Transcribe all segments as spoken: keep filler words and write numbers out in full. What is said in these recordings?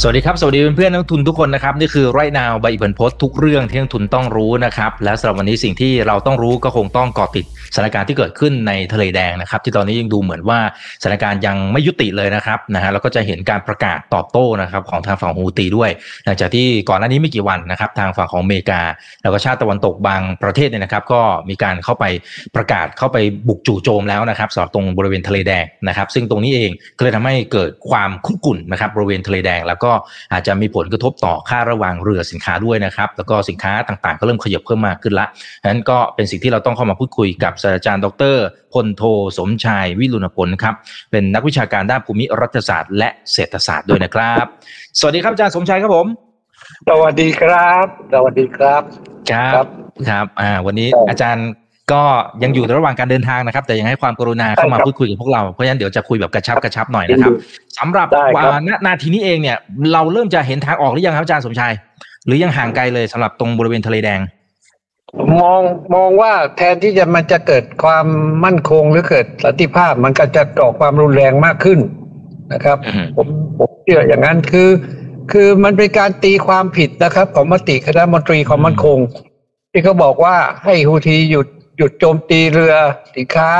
สวัสดีครับสวัสดีเพื่อนนักทุนทุกคนนะครับนี่คือ Right Now ใบผลพจน์ทุกเรื่องที่นักทุนต้องรู้นะครับและสำหรับวันนี้สิ่งที่เราต้องรู้ก็คงต้องเกาะติดสถานการณ์ที่เกิดขึ้นในทะเลแดงนะครับที่ตอนนี้ยังดูเหมือนว่าสถานการณ์ยังไม่ยุติเลยนะครับนะฮะแล้วก็จะเห็นการประกาศตอบโต้นะครับของทางฝั่งฮูตีด้วยหลังจากที่ก่อนหน้านี้ไม่กี่วันนะครับทางฝั่งของอเมริกาแล้วก็ชาติตะวันตกบางประเทศเนี่ยนะครับก็มีการเข้าไปประกาศเข้าไปบุกจู่โจมแล้วนะครับสอดตรงบริเวณทะเลแดงนะครับซึ่งตรงนี้เองก็เลยทำให้เกิดความขุ่นขุ่นนะครับบริเวณทะเลแดงแล้วก็อาจจะมีผลกระทบต่อค่าระวางเรือสินค้าด้วยนะครับแล้วก็สินค้าต่างๆก็เริ่มขยับเพิ่มมากขึ้นละนั้นก็เป็นสิ่งที่เราต้องเข้ามาพูดคุยกับศาสตราจารย์ดร.พลโทสมชายวิรุณผลครับเป็นนักวิชาการด้านภูมิรัฐศาสตร์และเศรษฐศาสตร์ด้วยนะครับสวัสดีครับอาจารย์สมชายครับผมสวัสดีครับสวัสดีครับครับครับอ่าวันนี้อาจารย์ก็ยังอยู่ระหว่างการเดินทางนะครับแต่ยังให้ความกรุณาเข้ามาพูดคุยกับพวกเราเพราะฉะนั้นเดี๋ยวจะคุยแบบกระชับกระชับหน่อยนะครับสำหรับวันนาทีนี้เองเนี่ยเราเริ่มจะเห็นทางออกหรือยังครับอาจารย์สมชายหรือยังห่างไกลเลยสำหรับตรงบริเวณทะเลแดงมองมองว่าแทนที่จะมันจะเกิดความมั่นคงหรือเกิดสันติภาพมันก็จะก่อความรุนแรงมากขึ้นนะครับผมผมเชื่ออย่างนั้นคือคือมันเป็นการตีความผิดนะครับของมติคณะมนตรีความมั่นคงที่เขาบอกว่าให้ฮูธีหยุดหยุดโจมตีเรือสินค้า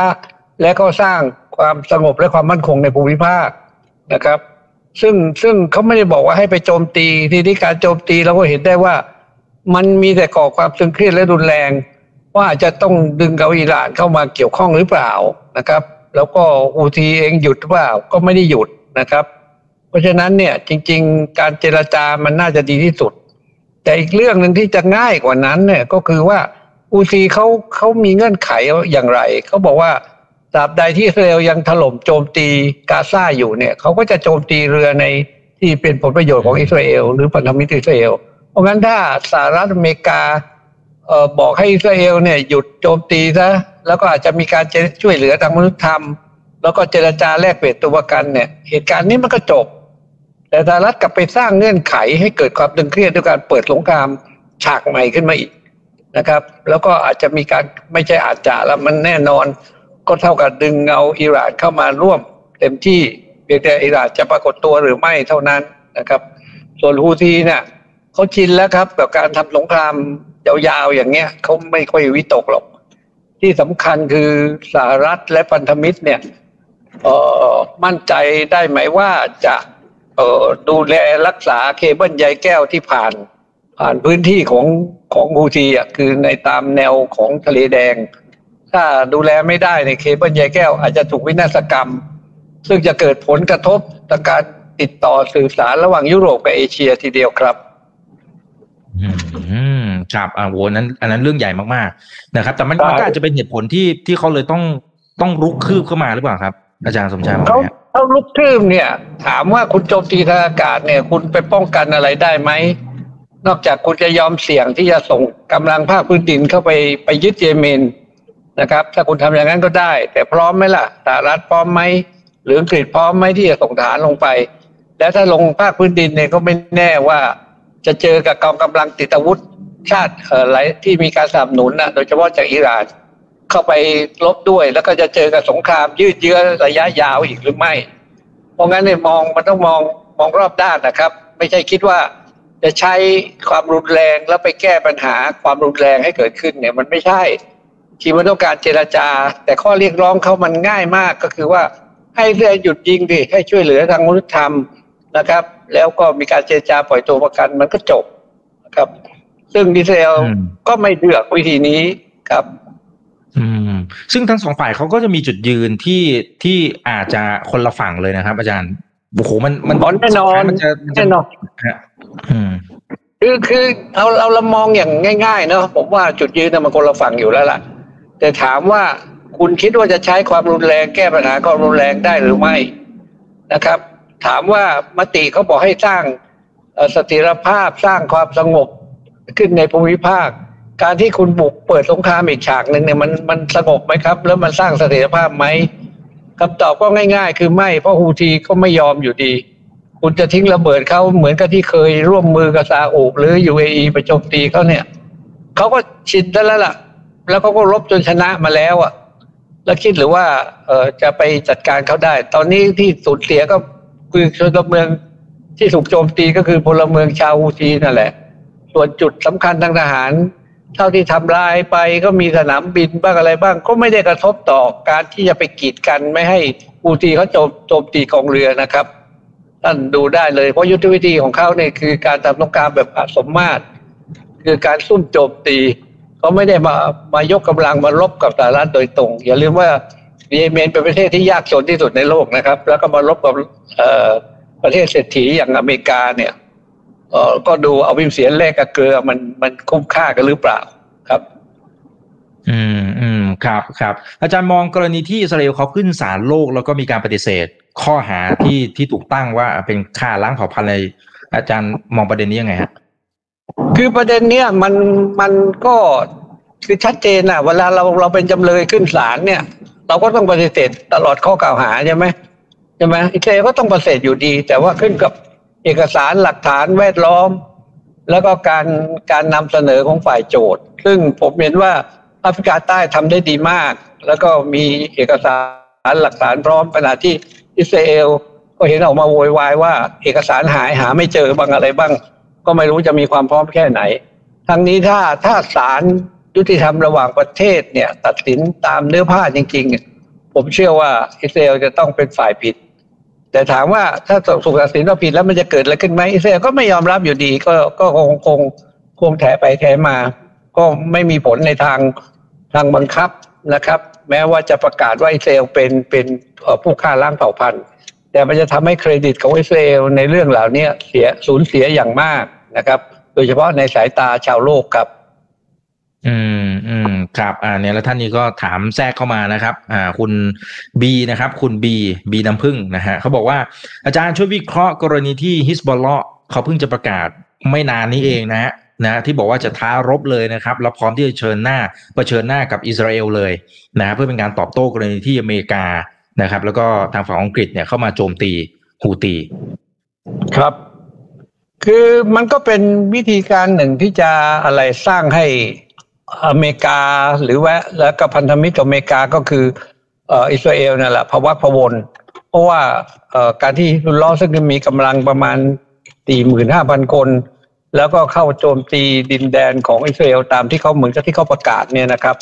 และก็สร้างความสงบและความมั่นคงในภูมิภาคนะครับซึ่งซึ่งเขาไม่ได้บอกว่าให้ไปโจมตีทีนี้การโจมตีเราก็เห็นได้ว่ามันมีแต่ก่อความตึงเครียดและรุนแรงว่าอาจจะต้องดึงเกาหลีใต้เข้ามาเกี่ยวข้องหรือเปล่านะครับแล้วก็อูทีเองหยุดว่าก็ไม่ได้หยุดนะครับเพราะฉะนั้นเนี่ยจริงๆการเจรจามันน่าจะดีที่สุดแต่อีกเรื่องหนึ่งที่จะง่ายกว่านั้นเนี่ยก็คือว่าอูซีเขาเขามีเงื่อนไขอย่างไรเขาบอกว่าตราบใดที่อิสราเอลยังถล่มโจมตีกาซาอยู่เนี่ยเขาก็จะโจมตีเรือในที่เป็นผลประโยชน์ของอิสราเอลหรือพันธมิตรอิสราเอลเพราะงั้นถ้าสหรัฐอเมริกาเอ่อบอกให้อิสราเอลเนี่ยหยุดโจมตีซะแล้วก็อาจจะมีการช่วยเหลือทางมนุษยธรรมแล้วก็เจรจาแลกเปลี่ยนตัวกันเนี่ยเหตุการณ์นี้มันก็จบแต่สหรัฐกลับไปสร้างเงื่อนไขให้เกิดความตึงเครียดด้วยการเปิดสงครามฉากใหม่ขึ้นมาอีกนะครับแล้วก็อาจจะมีการไม่ใช่อาจจะแล้วมันแน่นอนก็เท่ากับดึงเอาอิหร่านเข้ามาร่วมเต็มที่เพียงแต่อิหร่านจะปรากฏตัวหรือไม่เท่านั้นนะครับส่วนฮูธีเนี่ยเขาชินแล้วครับกับการทำสงครามยาวๆอย่างเงี้ยเขาไม่ค่อยวิตกหรอกที่สำคัญคือสหรัฐและพันธมิตรเนี่ยเอ่อมั่นใจได้ไหมว่าจะเอ่อดูแลรักษาเคเบิลใยแก้วที่ผ่านผ่านพื้นที่ของของฮูธีอ่ะคือในตามแนวของทะเลแดงถ้าดูแลไม่ได้ในเคเบิลใยแก้วอาจจะถูกวินาศกรรมซึ่งจะเกิดผลกระทบต่อการติดต่อสื่อสารระหว่างยุโรปกับเอเชียทีเดียวครับอืมครับอ่าโหนั้นอันนั้นเรื่องใหญ่มากๆนะครับแต่มันก็อาจจะเป็นเหตุผลที่ที่เขาเลยต้องต้องลุกคืบเข้ามาหรือเปล่าครับอาจารย์สมชายเขาเขาลุกคืบเนี่ยถามว่าคุณโจมตีทางอากาศเนี่ยคุณไปป้องกันอะไรได้ไหมนอกจากคุณจะยอมเสี่ยงที่จะส่งกำลังภาคพื้นดินเข้าไปไปยึดเยเมนนะครับถ้าคุณทำอย่างนั้นก็ได้แต่พร้อมไหมล่ะสหรัฐพร้อมไหมหรืออังกฤษพร้อมไหมที่จะส่งทหารลงไปและถ้าลงภาคพื้นดินเนี่ยก็ไม่แน่ว่าจะเจอกับกองกำลังติดอาวุธชาติอะไรที่มีการสนับสนุนนะโดยเฉพาะจากอิหร่านเข้าไปลบด้วยแล้วก็จะเจอกับสงครามยืดเยื้อระยะยาวอีกหรือไม่เพราะงั้นเนี่ยมองมันต้องมองมองรอบด้านนะครับไม่ใช่คิดว่าจะใช้ความรุนแรงแล้วไปแก้ปัญหาความรุนแรงให้เกิดขึ้นเนี่ยมันไม่ใช่ทีมันต้องการเจรจาแต่ข้อเรียกร้องเขามันง่ายมากก็คือว่าให้เรือหยุดยิงดิให้ช่วยเหลือทางมนุษยธรรมนะครับแล้วก็มีการเจรจาปล่อยตัวประกันมันก็จบนะครับซึ่งอิสราเอลก็ไม่เลือกวิธีนี้ครับอืมซึ่งทั้งสองฝ่ายเขาก็จะมีจุดยืนที่ที่อาจจะคนละฝั่งเลยนะครับอาจารย์โอ้โหมันมันแน่นอนแน่นอนคือคือเราเราเรามองอย่างง่ายๆเนาะผมว่าจุดยืนมันคนละฝั่งอยู่แล้วล่ะแต่ถามว่าคุณคิดว่าจะใช้ความรุนแรงแก้ปัญหาความรุนแรงได้หรือไม่นะครับถามว่ามติเขาบอกให้สร้างเสถียรภาพสร้างความสงบขึ้นในภูมิภาคการที่คุณบุกเปิดสงครามอีกฉากหนึ่งเนี่ยมันมันสงบไหมครับแล้วมันสร้างเสถียรภาพไหมคำตอบก็ง่ายๆคือไม่เพราะฮูธีก็ไม่ยอมอยู่ดีคุณจะทิ้งระเบิดเขาเหมือนกับที่เคยร่วมมือกับซาอุหรือ ยู เอ อี ไปโจมตีเขาเนี่ยเขาก็ชินแล้วล่ะแล้วเขาก็รบจนชนะมาแล้วอ่ะ แล้วคิดหรือว่าเอ่อจะไปจัดการเขาได้ตอนนี้ที่สูญเสียก็คือพลเมืองที่ถูกโจมตีก็คือพลเมืองชาวฮูซีนั่นแหละส่วนจุดสำคัญทางทหารเท่าที่ทำลายไปก็มีสนามบินบ้างอะไรบ้างก็ไม่ได้กระทบต่อการที่จะไปกีดกันไม่ให้ฮูซีเขาโจมโจมตีกองเรือนะครับท่านดูได้เลยเพราะยุทธวิธีของเขาเนี่ยคือการทำสงครามแบบผสมมาตรคือการซุ่มโจมตีเขาไม่ได้มามายกกำลังมารบกับสหรัฐโดยตรงอย่าลืมว่าเยเมนเป็นประเทศที่ยากจนที่สุดในโลกนะครับแล้วก็มารบกับประเทศเศรษฐีอย่างอเมริกาเนี่ยก็ดูเอาวิมเสียนแรกกับเกลือมันมันคุ้มค่ากันหรือเปล่าครับอืมอืมครับครับอาจารย์มองกรณีที่อิสราเอลเขาขึ้นศาลโลกแล้วก็มีการปฏิเสธข้อหาที่ที่ถูกตั้งว่าเป็นฆ่าล้างเผ่าพันธุ์อะไรอาจารย์มองประเด็นนี้ยังไงฮะคือประเด็นเนี้ยมันมันก็คือชัดเจนอ่ะเวลาเราเราเป็นจำเลยขึ้นศาลเนี่ยเราก็ต้องปฏิเสธตลอดข้อกล่าวหาใช่ไหมใช่ไหมอิสราเอลก็ต้องปฏิเสธอยู่ดีแต่ว่าขึ้นกับเอกสารหลักฐานแวดล้อมแล้วก็การการนำเสนอของฝ่ายโจทก์ซึ่งผมเห็นว่าแอฟริกาใต้ทำได้ดีมากแล้วก็มีเอกสารหลักฐานพร้อมขณะที่อิสราเอลก็เห็นออกมาโวยวายว่าเอกสารหายหาไม่เจอบ้างอะไรบ้างก็ไม่รู้จะมีความพร้อมแค่ไหนทั้งนี้ถ้าถ้าศาลยุติธรรมระหว่างประเทศเนี่ยตัดสินตามเนื้อผ้าจริงๆผมเชื่อว่าอิสราเอลจะต้องเป็นฝ่ายผิดแต่ถามว่าถ้าถูกตัดสินว่าผิดแล้วมันจะเกิดอะไรขึ้นไหมอิสราเอลก็ไม่ยอมรับอยู่ดีก็ก็คงคงคงแถไปแถมาก็ไม่มีผลในทางทางบังคับนะครับแม้ว่าจะประกาศว่าอิสราเอลเป็นเป็นผู้ฆ่าล้างเผ่าพันธุ์แต่มันจะทำให้เครดิตของอิสราเอลในเรื่องเหล่านี้เสียสูญเสียอย่างมากนะครับโดยเฉพาะในสายตาชาวโลกครับอืมอืมครับอ่าเนี่ยแล้วท่านนี้ก็ถามแทรกเข้ามานะครับอ่าคุณ B นะครับคุณ B B น้ำพึ่งนะฮะเขาบอกว่าอาจารย์ช่วยวิเคราะห์กรณีที่ฮิซบอลเลาะห์เขาเพิ่งจะประกาศไม่นานนี้เองนะฮะนะที่บอกว่าจะท้ารบเลยนะครับแล้วพร้อมที่จะเผชิญหน้าเผชิญหน้ากับอิสราเอลเลยนะเพื่อเป็นการตอบโต้กรณีที่อเมริกานะครับแล้วก็ทางฝั่งอังกฤษเนี่ยเข้ามาโจมตีฮูตีครับคือมันก็เป็นวิธีการหนึ่งที่จะอะไรสร้างให้อเมริกาหรือว่าแล้วก็พันธมิตรอเมริกาก็คืออิสราเอลนั่นแหละพวักพวนเพราะว่าการที่ฮิซบอลเลาะห์ซึ่งมีกำลังประมาณ สี่หมื่นห้าพัน คนแล้วก็เข้าโจมตีดินแดนของอิสราเอลตามที่เขาเหมือนกับที่เขาประกาศเนี่ยนะครับ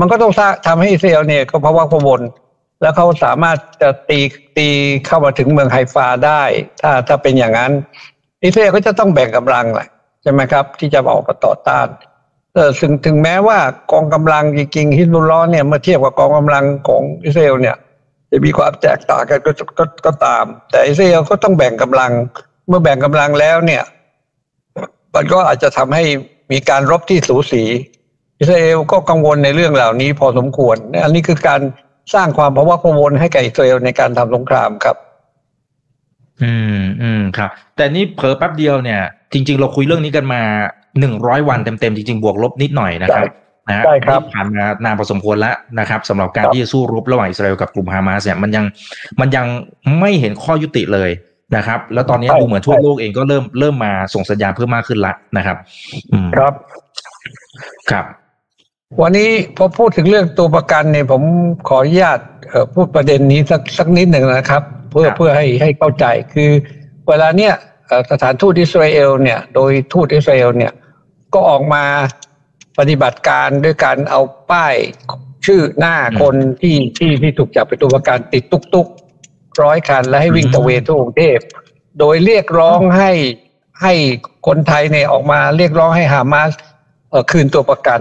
มันก็ต้องทำให้อิสราเอลเนี่ยเขาพวักพวนแล้วเขาสามารถจะตีตีเข้ามาถึงเมืองไฮฟาได้ถ้าถ้าเป็นอย่างนั้นอิสราเอลก็จะต้องแบ่งกำลังแหละใช่ไหมครับที่จะออกมาต่อต้านถึงถึงแม้ว่ากองกำลังจริงๆฮิซบอลเลาะห์เนี่ยเมื่อเทียบกับกองกำลังของอิสราเอลเนี่ยจะมีความแตกต่างกันก็ก็ก็ตามแต่อิสราเอลก็ต้องแบ่งกำลังเมื่อแบ่งกำลังแล้วเนี่ยมันก็อาจจะทำให้มีการรบที่สูสีอิสราเอลก็กังวลในเรื่องเหล่านี้พอสมควรอันนี้คือการสร้างความภาวะกังวลให้กับอิสราเอลในการทำสงครามครับอืมอืมครับแต่นี่เผลอแป๊บเดียวเนี่ยจริงๆเราคุยเรื่องนี้กันมาหนึ่งร้อยวันเต็มๆจริงๆบวกลบนิดหน่อยนะครับนะได้ครับผ่านมานานพอสมควรแล้วนะครับสำหรับการที่จะสู้รบระหว่างอิสราเอลกับกลุ่มฮามาสเนี่ยมันยังมันยังไม่เห็นข้อยุติเลยนะครับแล้วตอนนี้ดูเหมือนทั่วโลกเองก็เริ่มเริ่มมาส่งสัญญาณเพิ่มมากขึ้นละนะครับครับครับวันนี้พอพูดถึงเรื่องตัวประกันเนี่ยผมขออนุญาตพูดประเด็นนี้สักสักนิดหนึ่งนะครับเพื่อเพื่อให้ให้เข้าใจคือเวลาเนี้ยสถานทูตอิสราเอลเนี่ยโดยทูตอิสราเอลเนี่ยก็ออกมาปฏิบัติการด้วยการเอาป้ายชื่อหน้าคนที่ที่ที่ถูกจับเป็นตัวประกันติดตุ๊กตุ๊กร้อยคันและให้วิ่งตะเวนทั่วกรุงเทพโดยเรียกร้องให้ให้คนไทยเนี่ยออกมาเรียกร้องให้ฮามาสคืนตัวประกัน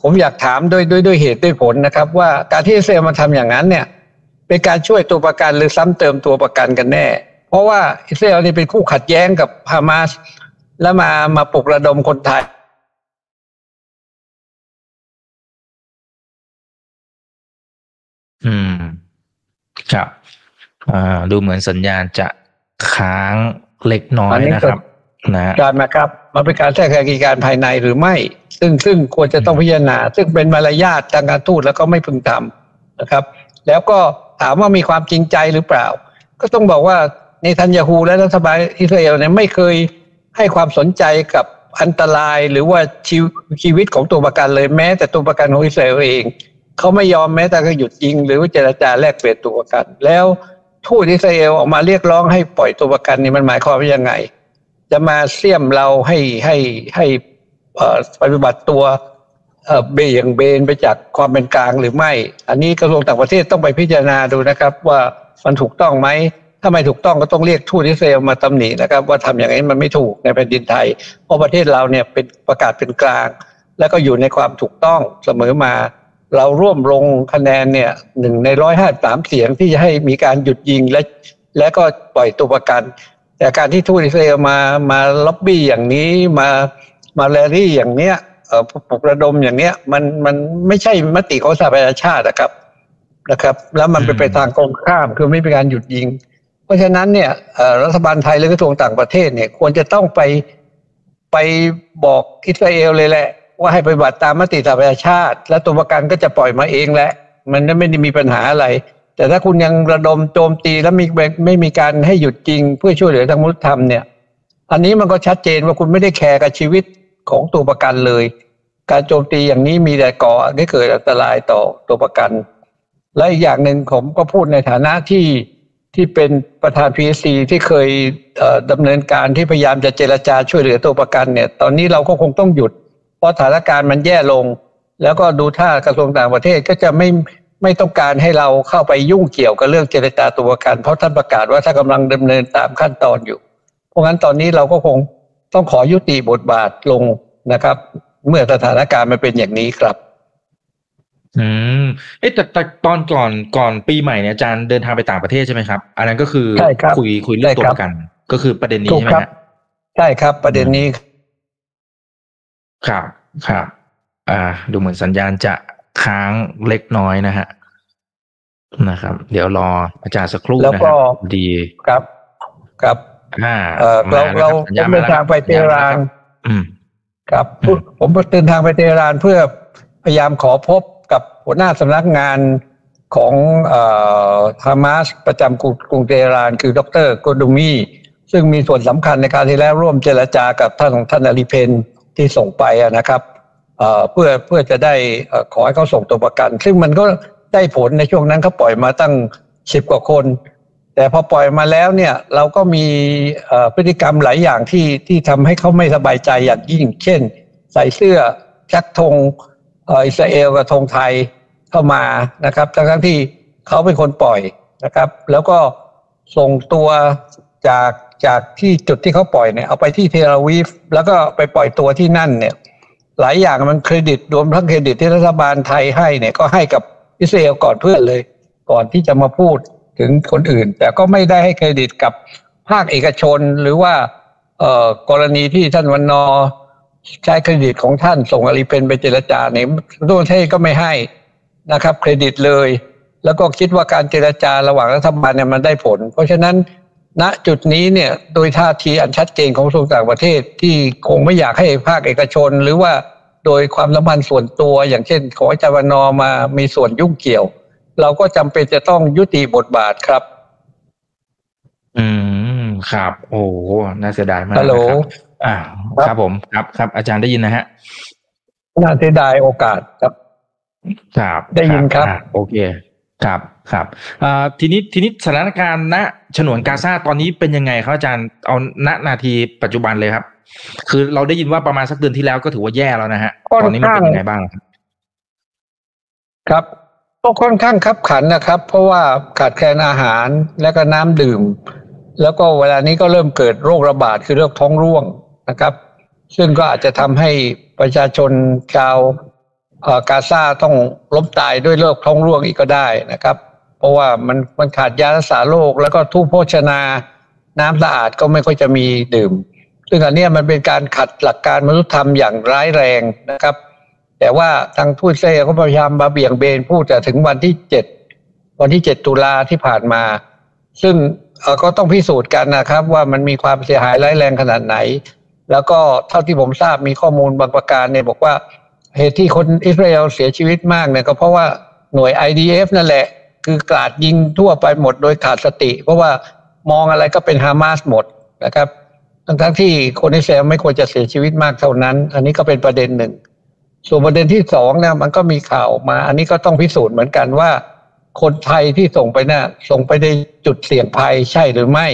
ผมอยากถามด้วยด้วยด้วยเหตุด้วยผลนะครับว่าการที่อิสราเอลมาทำอย่างนั้นเนี่ยเป็นการช่วยตัวประกันหรือซ้ำเติมตัวประกันกันแน่เพราะว่าอิสราเอลนี่เป็นคู่ขัดแย้งกับฮามาสและมามาปลุกระดมคนไทยอืมครับอ่าดูเหมือนสัญญาณจะค้างเล็กน้อยนะครับนะการมาครับมันเป็นการแทรกแซงกิจการภายในหรือไม่ซึ่งซึ่งควรจะต้องพิจารณาซึ่งเป็นมารยาททางการทูตแล้วก็ไม่พึงทำนะครับแล้วก็ถามว่ามีความจริงใจหรือเปล่าก็ต้องบอกว่าเนทันยาฮูและรัฐบาลอิสราเอลเนี่ยไม่เคยให้ความสนใจกับอันตรายหรือว่าชีวิตของตัวประกันเลยแม้แต่ตัวประกันของอิสราเอลเอง เขาไม่ยอมแม้แต่ก็หยุดยิงหรือเจรจาแลกเปลี่ยนตัวประกันแล้วทูตอิสราเอลออกมาเรียกร้องให้ปล่อยตัวประกันนี่มันหมายความว่ายังไงจะมาเสี่ยมเราให้ให้ให้ปฏิบัติตัวเบี่ยงเบนไปจากความเป็นกลางหรือไม่อันนี้กระทรวงต่างประเทศต้องไปพิจารณาดูนะครับว่ามันถูกต้องไหมถ้าไม่ถูกต้องก็ต้องเรียกทูตอิสราเอลมาตำหนินะครับว่าทำอย่างนี้มันไม่ถูกในแผ่นดินไทยเพราะประเทศเราเนี่ยเป็นประกาศเป็นกลางแล้วก็อยู่ในความถูกต้องเสมอมาเราร่วมลงคะแนนเนี่ยหนึ่งในร้อยห้าสามเสียงที่จะให้มีการหยุดยิงและและก็ปล่อยตัวประกันแต่การที่ทูตอิสราเอลมามาล็อบบี้อย่างนี้มามาแรลลี่อย่างเนี้ยปลุกระดมอย่างเนี้ยมันมันไม่ใช่มติของสหประชาชาตินะครับนะครับแล้วมันไปไปทางตรงข้ามคือไม่เป็นการหยุดยิงเพราะฉะนั้นเนี่ยรัฐบาลไทยและกระทรวงต่างประเทศเนี่ยควรจะต้องไปไปบอกอิสราเอลเลยแหละว่าให้ปฏิบัติตามมติสหประชาชาติและตัวประกันก็จะปล่อยมาเองแหละมันไม่ได้มีปัญหาอะไรแต่ถ้าคุณยังระดมโจมตีและมีไม่มีการให้หยุดจริงเพื่อช่วยเหลือทางมนุษยธรรมเนี่ยอันนี้มันก็ชัดเจนว่าคุณไม่ได้แคร์กับชีวิตของตัวประกันเลยการโจมตีอย่างนี้มีแต่ก่อให้เกิดอันตรายต่อตัวประกันและอีกอย่างหนึ่งผมก็พูดในฐานะที่ที่เป็นประธาน พี เอส ซี ที่เคยดำเนินการที่พยายามจะเจรจาช่วยเหลือตัวประกันเนี่ยตอนนี้เราก็คงต้องหยุดเพราะสถานการณ์มันแย่ลงแล้วก็ดูท่ากระทรวงต่างประเทศก็จะไม่ไม่ต้องการให้เราเข้าไปยุ่งเกี่ยวกับเรื่องเจรจาตัวประกันเพราะท่านประกาศว่าท่านกำลังดำเนินตามขั้นตอนอยู่เพราะงั้นตอนนี้เราก็คงต้องขอยุติบทบาทลงนะครับเมื่อสถานการณ์มันเป็นอย่างนี้ครับอืมเอ๊ะแต่แต่ตอนก่อนก่อนปีใหม่เนี่ยอาจารย์เดินทางไปต่างประเทศใช่ไหมครับอันนั้นก็คือคุยคุยเรื่องตัวประกันก็คือประเด็นนี้ใช่ไหมครับใช่ครับประเด็นนี้ครับครับอ่าดูเหมือนสัญญาณจะค้างเล็กน้อยนะฮะนะครับเดี๋ยวรออาจารย์สักครู่นะครับดีครับครับอ่าเราเราเดินทางไปเตหะรานอืมครับผมเดินทางไปเตหะรานเพื่อพยายามขอพบกับหัวหน้าสำนักงานของฮามาสประจำกรุงเตหะรานคือดร.โกดูมีซึ่งมีส่วนสำคัญในการที่แล้วร่วมเจรจากับท่านของท่านอาลีเพนที่ส่งไปนะครับเพื่อเพื่อจะได้ขอให้เขาส่งตัวประกันซึ่งมันก็ได้ผลในช่วงนั้นเขาปล่อยมาตั้งสิบกว่าคนแต่พอปล่อยมาแล้วเนี่ยเราก็มีพฤติกรรมหลายอย่างที่ที่ทำให้เขาไม่สบายใจอย่างยิ่งเช่นใส่เสื้อชักธงอิสราเอลกับธงไทยเข้ามานะครับทั้งที่เขาเป็นคนปล่อยนะครับแล้วก็ส่งตัวจากจากที่จุดที่เขาปล่อยเนี่ยเอาไปที่เทลอาวีฟแล้วก็ไปปล่อยตัวที่นั่นเนี่ยหลายอย่างมันเครดิตรวมทั้งเครดิตที่รัฐบาลไทยให้เนี่ยก็ให้กับอิสราเอลก่อนเพื่อนเลยก่อนที่จะมาพูดถึงคนอื่นแต่ก็ไม่ได้ให้เครดิตกับภาคเอกชนหรือว่าเอ่อกรณีที่ท่านวันนอใช้เครดิตของท่านส่งอาลีเพนไปเจรจาเนี่ยทั่วประเทศก็ไม่ให้นะครับเครดิตเลยแล้วก็คิดว่าการเจรจาระหว่างรัฐบาลเนี่ยมันได้ผลเพราะฉะนั้นณจุดนี้เนี่ยโดยท่าทีอันชัดเจนของกระทรวงต่างประเทศที่คงไม่อยากให้ภาคเอกชนหรือว่าโดยความสัมพันธ์ส่วนตัวอย่างเช่นขอจาวานอมามีส่วนยุ่งเกี่ยวเราก็จำเป็นจะต้องยุติบทบาทครับอืมครับโอ้น่าเสียดายมากฮัลโหลอ่าครับผมครับครับอาจารย์ได้ยินนะฮะน่าเสียดายโอกาสครับครับได้ยินครับโอเคครับครับทีนี้ทีนี้สถานการณ์ณฉนวนกาซาตอนนี้เป็นยังไงครับอาจารย์เอาณนาทีปัจจุบันเลยครับคือเราได้ยินว่าประมาณสักเดือนที่แล้วก็ถือว่าแย่แล้วนะฮะตอนนี้มันเป็นยังไงบ้างครับครับก็ค่อนข้างคับขันนะครับเพราะว่าขาดแคลนอาหารและก็น้ำดื่มแล้วก็เวลานี้ก็เริ่มเกิดโรคระบาดคือโรคท้องร่วงนะครับซึ่งก็อาจจะทำให้ประชาชนชาวกาซาต้องล้มตายด้วยโรคท้องร่วงอีกก็ได้นะครับเพราะว่ามันมันขาดยารักษาโรคแล้วก็ทุพโภชนาน้ำสะอาดก็ไม่ค่อยจะมีดื่มซึ่งอันนี้มันเป็นการขัดหลักการมนุษยธรรมอย่างร้ายแรงนะครับแต่ว่าทางทูตเซก็พยายามมาเบี่ยงเบนพูดแต่ถึงวันที่เจ็ดวันที่เจ็ดตุลาที่ผ่านมาซึ่งก็ต้องพิสูจน์กันนะครับว่ามันมีความเสียหายร้ายแรงขนาดไหนแล้วก็เท่าที่ผมทราบมีข้อมูลบางประการเนี่ยบอกว่าเหตุที่คนอิสราเอลเสียชีวิตมากเนี่ยก็เพราะว่าหน่วย ไอ ดี เอฟ นั่นแหละคือกราดยิงทั่วไปหมดโดยขาดสติเพราะว่ามองอะไรก็เป็นฮามาสหมดนะครับทั้งที่คนอิสราเอลไม่ควรจะเสียชีวิตมากเท่านั้นอันนี้ก็เป็นประเด็นหนึ่ง ส่วนประเด็นที่สองนะมันก็มีข่าวออกมาอันนี้ก็ต้องพิสูจน์เหมือนกันว่าคนไทยที่ส่งไปนะ่ะส่งไปในจุดเสี่ยงภัยใช่หรือไม่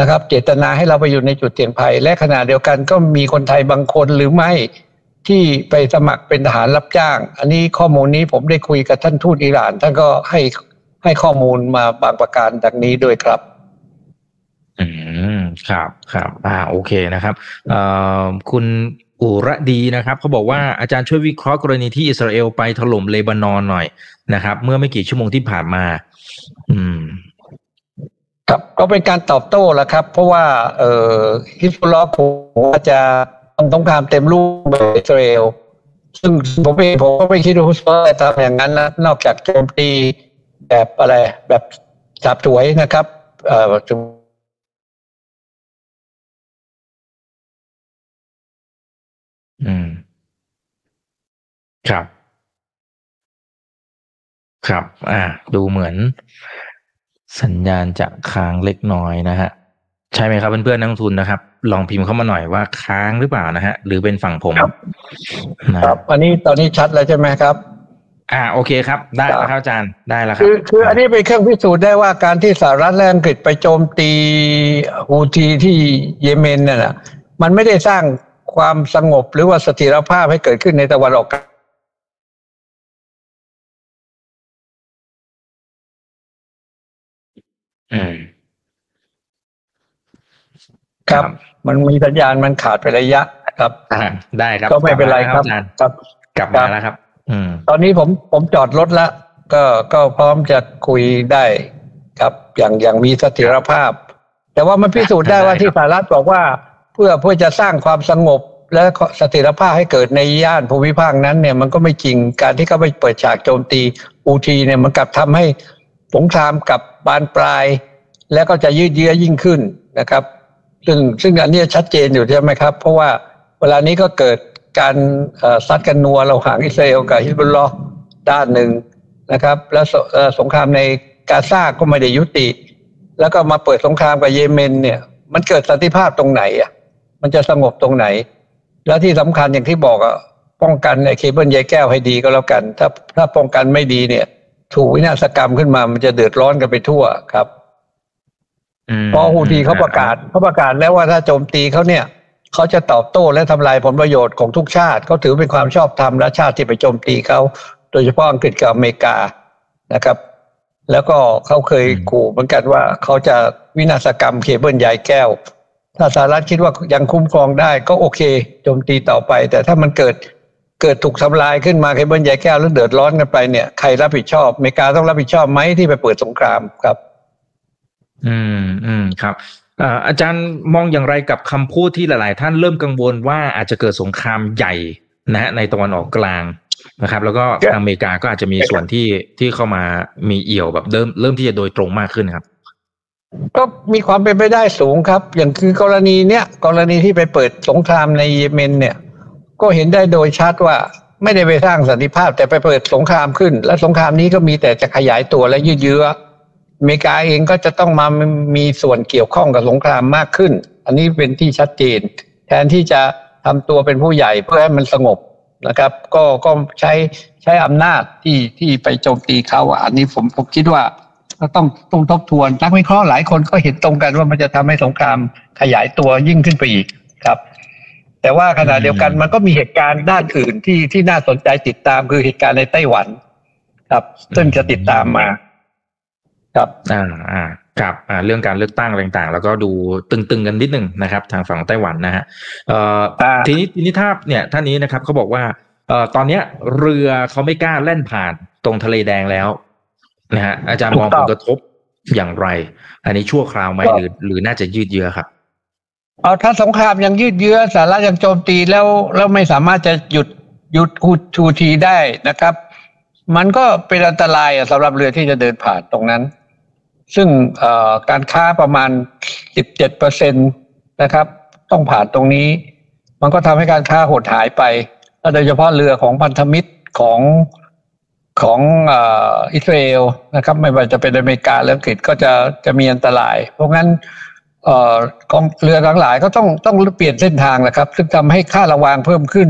นะครับเจตนาให้เราไปอยู่ในจุดเสี่ยงภัยและขณะเดียวกันก็มีคนไทยบางคนหรือไม่ที่ไปสมัครเป็นทหารรับจ้างอันนี้ข้อมูลนี้ผมได้คุยกับท่านทูตอิหร่านท่านก็ให้ให้ข้อมูลมาบางประการดังนี้ด้วยครับอืมครับครับอ่าโอเคนะครับเอ่อคุณอุระดีนะครับเขาบอกว่าอาจารย์ช่วยวิเคราะห์กรณีที่อิสราเอลไปถล่มเลบานอนหน่อยนะครับเมื่อไม่กี่ชั่วโมงที่ผ่านมาอืมครับก็เป็นการตอบโต้แหละครับเพราะว่าเอ่อฮิซบุลลอห์ผมอาจจะทำสงครามเต็มรูปแบบอิสราเอลซึ่งผมเองผมก็ไม่คิดว่าฮิซบุลลอห์จะทำอย่างนั้นนะนอกจากโจมตีแบบอะไรแบบจับฉวยนะครับเอ่ออืมครับครับอ่าดูเหมือนสัญญาณจะค้างเล็กน้อยนะฮะใช่ไหมครับเพื่อนๆนักลงทุนนะครับลองพิมพ์เข้ามาหน่อยว่าค้างหรือเปล่านะฮะหรือเป็นฝั่งผมครับอันนี้ตอนนี้ชัดแล้วใช่ไหมครับอ่าโอเคครับได้แล้วครับอาจารย์ได้แล้วครับคือคืออันนี้เป็นเครื่องพิสูจน์ได้ว่าการที่สหรัฐและอังกฤษไปโจมตีฮูธีที่เยเมนเนี่ยนะมันไม่ได้สร้างความสงบหรือว่าเสถียรภาพให้เกิดขึ้นในตะวันออกกลางครับมันมีสัญญาณมันขาดไประยะครับได้ครับก็ไม่เป็นไรครับครับกลับมาแล้วครับอืมตอนนี้ผมผมจอดรถแล้วก็ก็พร้อมจะคุยได้ครับอย่างอย่างมีเสถียรภาพแต่ว่ามันพิสูจน์ได้ว่าที่สหรัฐบอกว่าเพื่อเพื่อจะสร้างความสงบและเสถียรภาพให้เกิดในย่านภูมิภาคนั้นเนี่ยมันก็ไม่จริงการที่เขาไปเปิดฉากโจมตีอูทีเนี่ยมันกลับทำให้สงครามกับบานปลายและก็จะยืดเยื้อยิ่งขึ้นนะครับซึ่งซึ่งอันนี้ชัดเจนอยู่ใช่ไหมครับเพราะว่าเวลานี้ก็เกิดการซัดกันนัวระหว่างอิสราเอลกับฮิซบุลลอห์ด้านหนึ่งนะครับแล้วสงครามในกาซาก็ไม่ได้ยุติแล้วก็มาเปิดสงครามกับเยเมนเนี่ยมันเกิดสันติภาพตรงไหนอ่ะมันจะสงบตรงไหนแล้วที่สำคัญอย่างที่บอกอ่ะป้องกันไอ้เคเบิลใยแก้วให้ดีก็แล้วกันถ้าถ้าป้องกันไม่ดีเนี่ยถูกวินาศกรรมขึ้นมามันจะเดือดร้อนกันไปทั่วครับพอฮูตีเขาประกาศเขาประกาศแล้วว่าถ้าโจมตีเขาเนี่ยเขาจะตอบโต้และทำลายผลประโยชน์ของทุกชาติเขาถือเป็นความชอบธรรมและชาติที่ไปโจมตีเขาโดยเฉพาะอังกฤษกับอเมริกานะครับแล้วก็เขาเคยขู่เหมือนกันว่าเขาจะวินาศกรรมเคเบิลใยแก้วถ้าสหรัฐคิดว่ายังคุ้มครองได้ก็โอเคโจมตีต่อไปแต่ถ้ามันเกิดเกิดถูกทำลายขึ้นมาเคเบิลใยแก้วแล้วเดือดร้อนกันไปเนี่ยใครรับผิดชอบอเมริกาต้องรับผิดชอบไหมที่ไปเปิดสงครามครับอืมอืมครับอาจารย์มองอย่างไรกับคำพูดที่หลายๆท่านเริ่มกังวลว่าอาจจะเกิดสงครามใหญ่นะฮะในตะวันออกกลางนะครับแล้วก็อเมริกาก็อาจจะมีส่วนที่ที่เข้ามามีเอี่ยวแบบเริ่มเริ่มที่จะโดยตรงมากขึ้นครับก็มีความเป็นไปได้สูงครับอย่างคือกรณีเนี้ยกรณีที่ไปเปิดสงครามในเยเมนเนี่ยก็เห็นได้โดยชัดว่าไม่ได้ไปสร้างสันติภาพแต่ไปเปิดสงครามขึ้นและสงครามนี้ก็มีแต่จะขยายตัวและยืดเยื้ออเมริกาเองก็จะต้องมามีส่วนเกี่ยวข้องกับสงครามมากขึ้นอันนี้เป็นที่ชัดเจนแทนที่จะทำตัวเป็นผู้ใหญ่เพื่อให้มันสงบนะครับก็ก็ใช้ใช้อำนาจที่ที่ไปโจมตีเขาอันนี้ผมผมคิดว่าก็ต้องต้องทบทวนนักวิเคราะห์หลายคนก็เห็นตรงกันว่ามันจะทำให้สงครามขยายตัวยิ่งขึ้นไปอีกครับแต่ว่าขณะเดียวกันมันก็มีเหตุการณ์ด้านอื่นที่ที่น่าสนใจติดตามคือเหตุการณ์ในไต้หวันครับซึ่งจะติดตามมาครับอ่าอ่ากับอ่าเรื่องการเลือกตั้งต่างๆแล้วก็ดูตึงๆกันนิดหนึ่งนะครับทางฝั่งไต้หวันนะฮะเอ่อทีนี้ทีนี้ท่าเนี่ยท่านนี้นะครับเขาบอกว่าเอ่อตอนเนี้ยเรือเขาไม่กล้าแล่นผ่านตรงทะเลแดงแล้วนะฮะอาจารย์มองผลกระทบอย่างไรอันนี้ชั่วคราวไหมหรือหรือน่าจะยืดเยื้อครับเอาถ้าสงครามยังยืดเยื้อสหรัฐยังโจมตีแล้วแล้วไม่สามารถจะหยุดหยุดคูทูทีได้นะครับมันก็เป็นอันตรายสำหรับเรือที่จะเดินผ่านตรงนั้นซึ่งการค้าประมาณ สิบเจ็ดเปอร์เซ็นต์ นะครับต้องผ่านตรงนี้มันก็ทำให้การค้าหดหายไปโดยเฉพาะเรือของพันธมิตรของของอิสราเอลนะครับไม่ว่าจะเป็นอเมริกาหรืออังกฤษก็จะจะมีอันตรายเพราะงั้นของเรือทั้งหลายก็ต้องต้องเปลี่ยนเส้นทางนะครับซึ่งทำให้ค่าระวางเพิ่มขึ้น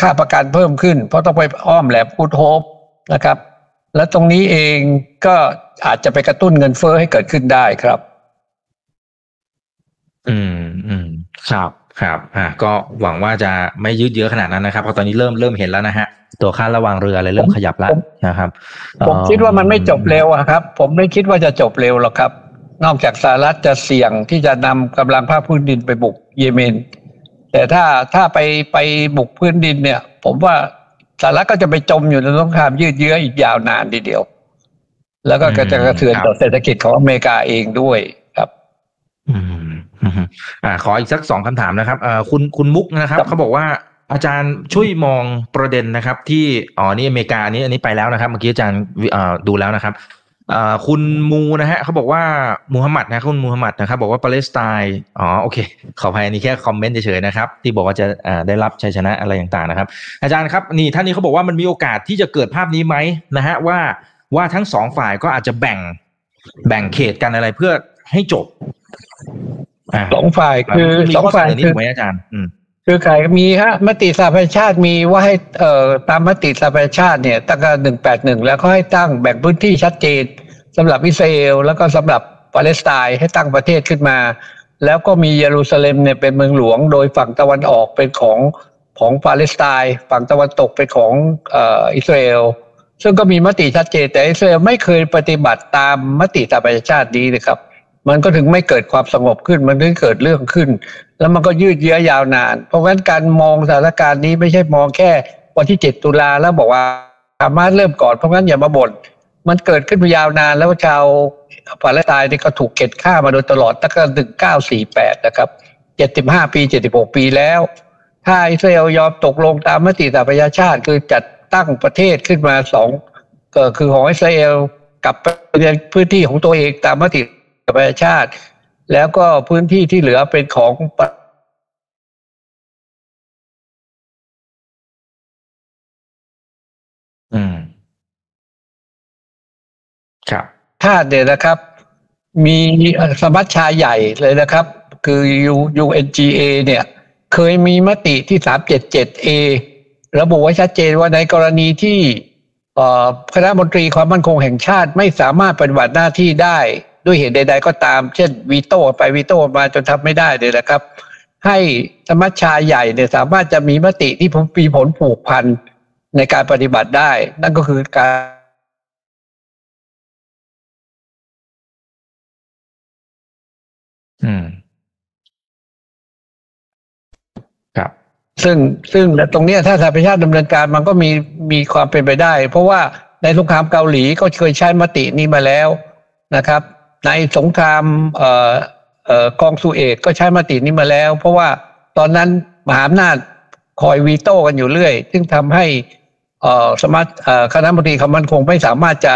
ค่าประกันเพิ่มขึ้นเพราะต้องไปอ้อมแหลมกูดโฮปนะครับและตรงนี้เองก็อาจจะไปกระตุ้นเงินเฟ้อให้เกิดขึ้นได้ครับอืมอืมครับครับอ่ะก็หวังว่าจะไม่ยืดเยื้อขนาดนั้นนะครับเพราะตอนนี้เริ่มเริ่มเห็นแล้วนะฮะตัวค่าระวางเรืออะไรเริ่มขยับแล้วนะครับผมคิดว่ามันไม่จบเร็วครับผมไม่คิดว่าจะจบเร็วหรอกครับนอกจากสหรัฐจะเสี่ยงที่จะนำกำลังภาคพื้นดินไปบุกเยเมนแต่ถ้าถ้าไปไปบุกพื้นดินเนี่ยผมว่าสหรัฐก็จะไปจมอยู่ในสงครามยืดเยื้ออีกยาวนานทีเดียวแล้วก็จะกระเทือนต่อเศรษฐกิจของอเมริกาเองด้วยครับอืมอ่าขออีกสักสองคำถามนะครับเอ่อคุณคุณมุกนะครับเขาบอกว่าอาจารย์ช่วยมองประเด็นนะครับที่อ๋อนี่อเมริกาอันนี้อันนี้ไปแล้วนะครับเมื่อกี้อาจารย์ดูแล้วนะครับคุณมูนะฮะเขาบอกว่ามูฮัมหมัดนะคุณมูฮัมหมัดนะครับบอกว่าปาเลสไตน์อ๋อโอเคขออภัยอันนี้แค่คอมเมนต์เฉยๆนะครับที่บอกว่าจะได้รับชัยชนะอะไรต่างๆนะครับอาจารย์ครับนี่ท่านนี้เขาบอกว่ามันมีโอกาสที่จะเกิดภาพนี้ไหมนะฮะว่าว่าทั้งสองฝ่ายก็อาจจะแบ่งแบ่งเขตกันอะไรเพื่อให้จบสองฝ่ายคือสองฝ่ายนี่ถูกไหมอาจารย์คือใครมีฮะมติสหประชาชาติมีว่าให้เอ่อตามมติสหประชาชาติเนี่ยตั้งแต่หนึ่งแปดหนึ่งแล้วก็ให้ตั้งแบ่งพื้นที่ชัดเจนสำหรับอิสราเอลแล้วก็สำหรับปาเลสไตน์ให้ตั้งประเทศขึ้นมาแล้วก็มีเยรูซาเล็มเนี่ยเป็นเมืองหลวงโดยฝั่งตะวันออกเป็นของของปาเลสไตน์ฝั่งตะวันตกเป็นของเอ่ออิสราเอลซึ่งก็มีมติชัดเจนแต่อิสราเอลไม่เคยปฏิบัติตามมติสหประชาชาตินี้นะครับมันก็ถึงไม่เกิดความสงบขึ้นมันถึงเกิดเรื่องขึ้นแล้วมันก็ยืดเยื้อยาวนานเพราะฉะนั้นการมองสถานการณ์นี้ไม่ใช่มองแค่วันที่เจ็ดตุลาแล้วบอกว่าอามาเริ่มก่อนเพราะงั้นอย่ามาบ่นมันเกิดขึ้นมายาวนานแล้วชาวปาเลสไตน์นี่ก็ถูกเข็นฆ่ามาโดยตลอดตั้งแต่หนึ่งพันเก้าร้อยสี่สิบแปดนะครับเจ็ดสิบห้าปีเจ็ดสิบหกปีแล้วถ้าอิสราเอลยอมตกลงตามมติสหประชาชาติคือจัดตั้งประเทศขึ้นมาสองก็คือของอิสราเอลกลับไปในพื้นที่ของตัวเองตามมติประชาชาติแล้วก็พื้นที่ที่เหลือเป็นของอืมครับชาติเนี่ยนะครับมีสมัชชาใหญ่เลยนะครับคือ ยู เอ็น จี เอ เนี่ยเคยมีมติที่ สามเจ็ดเจ็ด เอ ระบุไว้ชัดเจนว่าในกรณีที่คณะมนตรีความมั่นคงแห่งชาติไม่สามารถปฏิบัติหน้าที่ได้ด้วยเหตุใดๆก็ตามเช่นวีโต้ไปวีโต้มาจนทำไม่ได้เลยนะครับให้สมัชชาใหญ่เนี่ยสามารถจะมีมติที่มีผลผูกพันในการปฏิบัติได้นั่นก็คือการอืมครับซึ่งซึ่งตรงนี้ถ้าสหประชาชาติดำเนินการมันก็มีมีความเป็นไปได้เพราะว่าในสงครามเกาหลีก็เคยใช้มตินี้มาแล้วนะครับในสงครามเอ่อเอ่อกองซูเอตก็ใช้มตินี้มาแล้วเพราะว่าตอนนั้นมหาอำนาจคอยวีโต้กันอยู่เรื่อยซึ่งทำให้เอ่อสมัชเอ่อคณะมนตรีความมั่นคงไม่สามารถจะ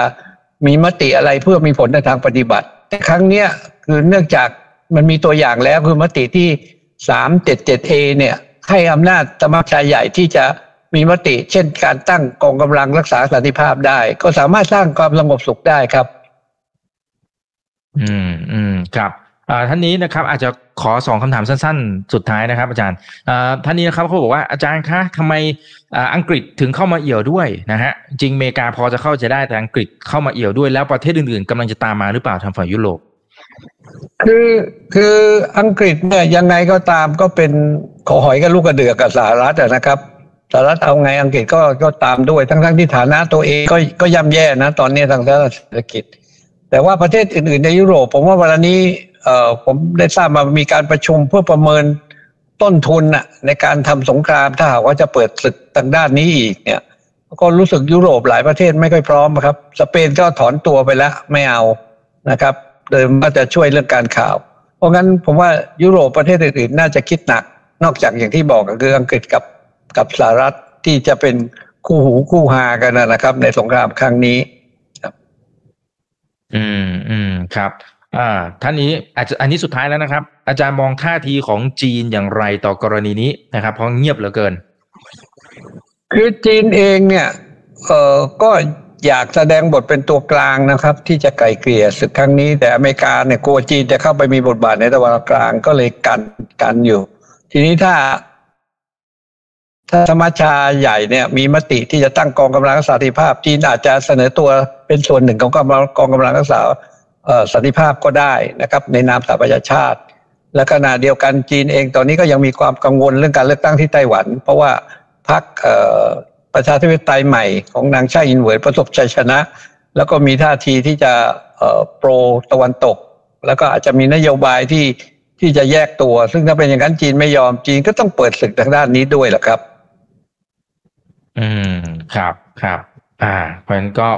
มีมติอะไรเพื่อมีผลในทางปฏิบัติแต่ครั้งเนี้ยคือเนื่องจากมันมีตัวอย่างแล้วคือมติที่ สามเจ็ดเจ็ด เอ เนี่ยให้อำนาจสมัชชาใหญ่ที่จะมีมติเช่นการตั้งกองกำลังรักษาสันติภาพได้ก็สามารถสร้างความสงบสุขได้ครับอืมอืมครับอ่าท่านนี้นะครับอาจจะขอสองคำถามสั้นๆสุดท้ายนะครับอาจารย์อ่าท่านนี้นะครับเขาบอกว่าอาจารย์คะทำไมอ่าอังกฤษถึงเข้ามาเอี่ยวด้วยนะฮะจริงอเมริกาพอจะเข้าจะได้แต่อังกฤษเข้ามาเอี่ยวด้วยแล้วประเทศอื่นๆกำลังจะตามมาหรือเปล่าทางฝั่งยุโรปคือคืออังกฤษเนี่ยยังไงก็ตามก็เป็นขอหอยกับลูกกระเดือกกับสหรัฐนะครับสหรัฐเอาไงอังกฤษก็ก็ตามด้วยทั้งๆที่ฐานะตัวเองก็ก็ย่ำแย่นะตอนนี้ทางด้านเศรษฐกิจแต่ว่าประเทศอื่นๆในยุโรปผมว่าวันนี้ผมได้ทราบมามีการประชุมเพื่อประเมินต้นทุนน่ะในการทำสงครามถ้าหากว่าจะเปิดศึกทางด้านนี้อีกเนี่ยก็รู้สึกยุโรปหลายประเทศไม่ค่อยพร้อมครับสเปนก็ถอนตัวไปแล้วไม่เอานะครับโดยมันจะช่วยเรื่องการข่าวเพราะงั้นผมว่ายุโรปประเทศอื่นๆน่าจะคิดหนักนอกจากอย่างที่บอกก็คืออังกฤษกับกับสหรัฐที่จะเป็นคู่หูคู่หากันนะครับในสงครามครั้งนี้อืมอืมครับอ่าท่านนี้อาจจะอันนี้สุดท้ายแล้วนะครับอาจารย์มองท่าทีของจีนอย่างไรต่อกรณีนี้นะครับเพราะเงียบเหลือเกินคือจีนเองเนี่ยเอ่อก็อยากแสดงบทเป็นตัวกลางนะครับที่จะไกล่เกลี่ยศึกครั้งนี้แต่อเมริกาเนี่ยกลัวจีนจะเข้าไปมีบทบาทในตะวันออกกลางก็เลยกันกันอยู่ทีนี้ถ้า ถ้าสมัชชาใหญ่เนี่ยมีมติที่จะตั้งกองกำลังรักษาสันติภาพจีนอาจจะเสนอตัวเป็นส่วนหนึ่งของกองกองกำลังรักษาสันติภาพก็ได้นะครับในนามสหประชาชาติและขณะเดียวกันจีนเองตอนนี้ก็ยังมีความกังวลเรื่องการเลือกตั้งที่ไต้หวันเพราะว่าพรรคประชาธิปไตยใหม่ของนางไช่อินเหวยประสบชัยชนะแล้วก็มีท่าทีที่จะโปรตะวันตกแล้วก็อาจจะมีนโยบายที่ที่จะแยกตัวซึ่งถ้าเป็นอย่างนั้นจีนไม่ยอมจีนก็ต้องเปิดศึกทางด้านนี้ด้วยแหละครับอืมครับครับอ่าเพราะฉะนั้นก็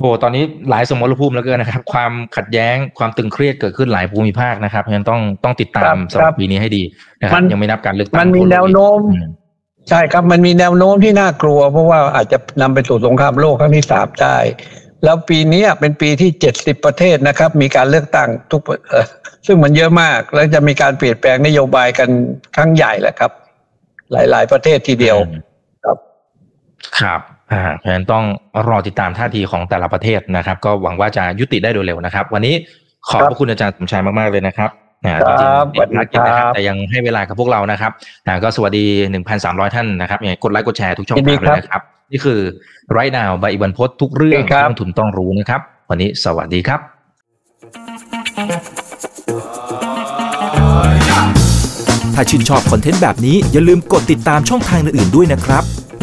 โอ้ตอนนี้หลายสมรภูมิแล้วเกินนะครับความขัดแย้งความตึงเครียดเกิดขึ้นหลายภูมิภาคนะครับเพราะฉะนั้นต้องต้องติดตามสำหรับปีนี้ให้ดีนะครับยังไม่นับการเลือกตั้งมันมีแนวโน้มใช่ครับมันมีแนวโน้มที่น่ากลัวเพราะว่าอาจจะนำไปสู่สงครามโลกครั้งที่สามได้แล้วปีนี้เป็นปีที่เจ็ดสิบประเทศนะครับมีการเลือกตั้งทุกซึ่งมันเยอะมากแล้วจะมีการเปลี่ยนแปลงนโยบายกันครั้งใหญ่แหละครับหลายๆประเทศทีเดียวครับครับอ่าเพราะฉะนั้นต้องรอติดตามท่าทีของแต่ละประเทศนะครับก็หวังว่าจะยุติได้โดยเร็วนะครับวันนี้ขอบพระคุณอาจารย์สมชายมากๆเลยนะครับนะครับแต่ยังให้เวลากับพวกเรานะครับก็สวัสดี หนึ่งพันสามร้อย ท่านนะครับยังกดไลค์กดแชร์ทุกช่องทางเลยนะครับนี่คือ Right Now บายอิบันพจน์ทุกเรื่องที่นักทุนต้องรู้นะครับวันนี้สวัสดีครับถ้าชื่นชอบคอนเทนต์แบบนี้อย่าลืมกดติดตามช่องทางอื่นๆด้วยนะครับไม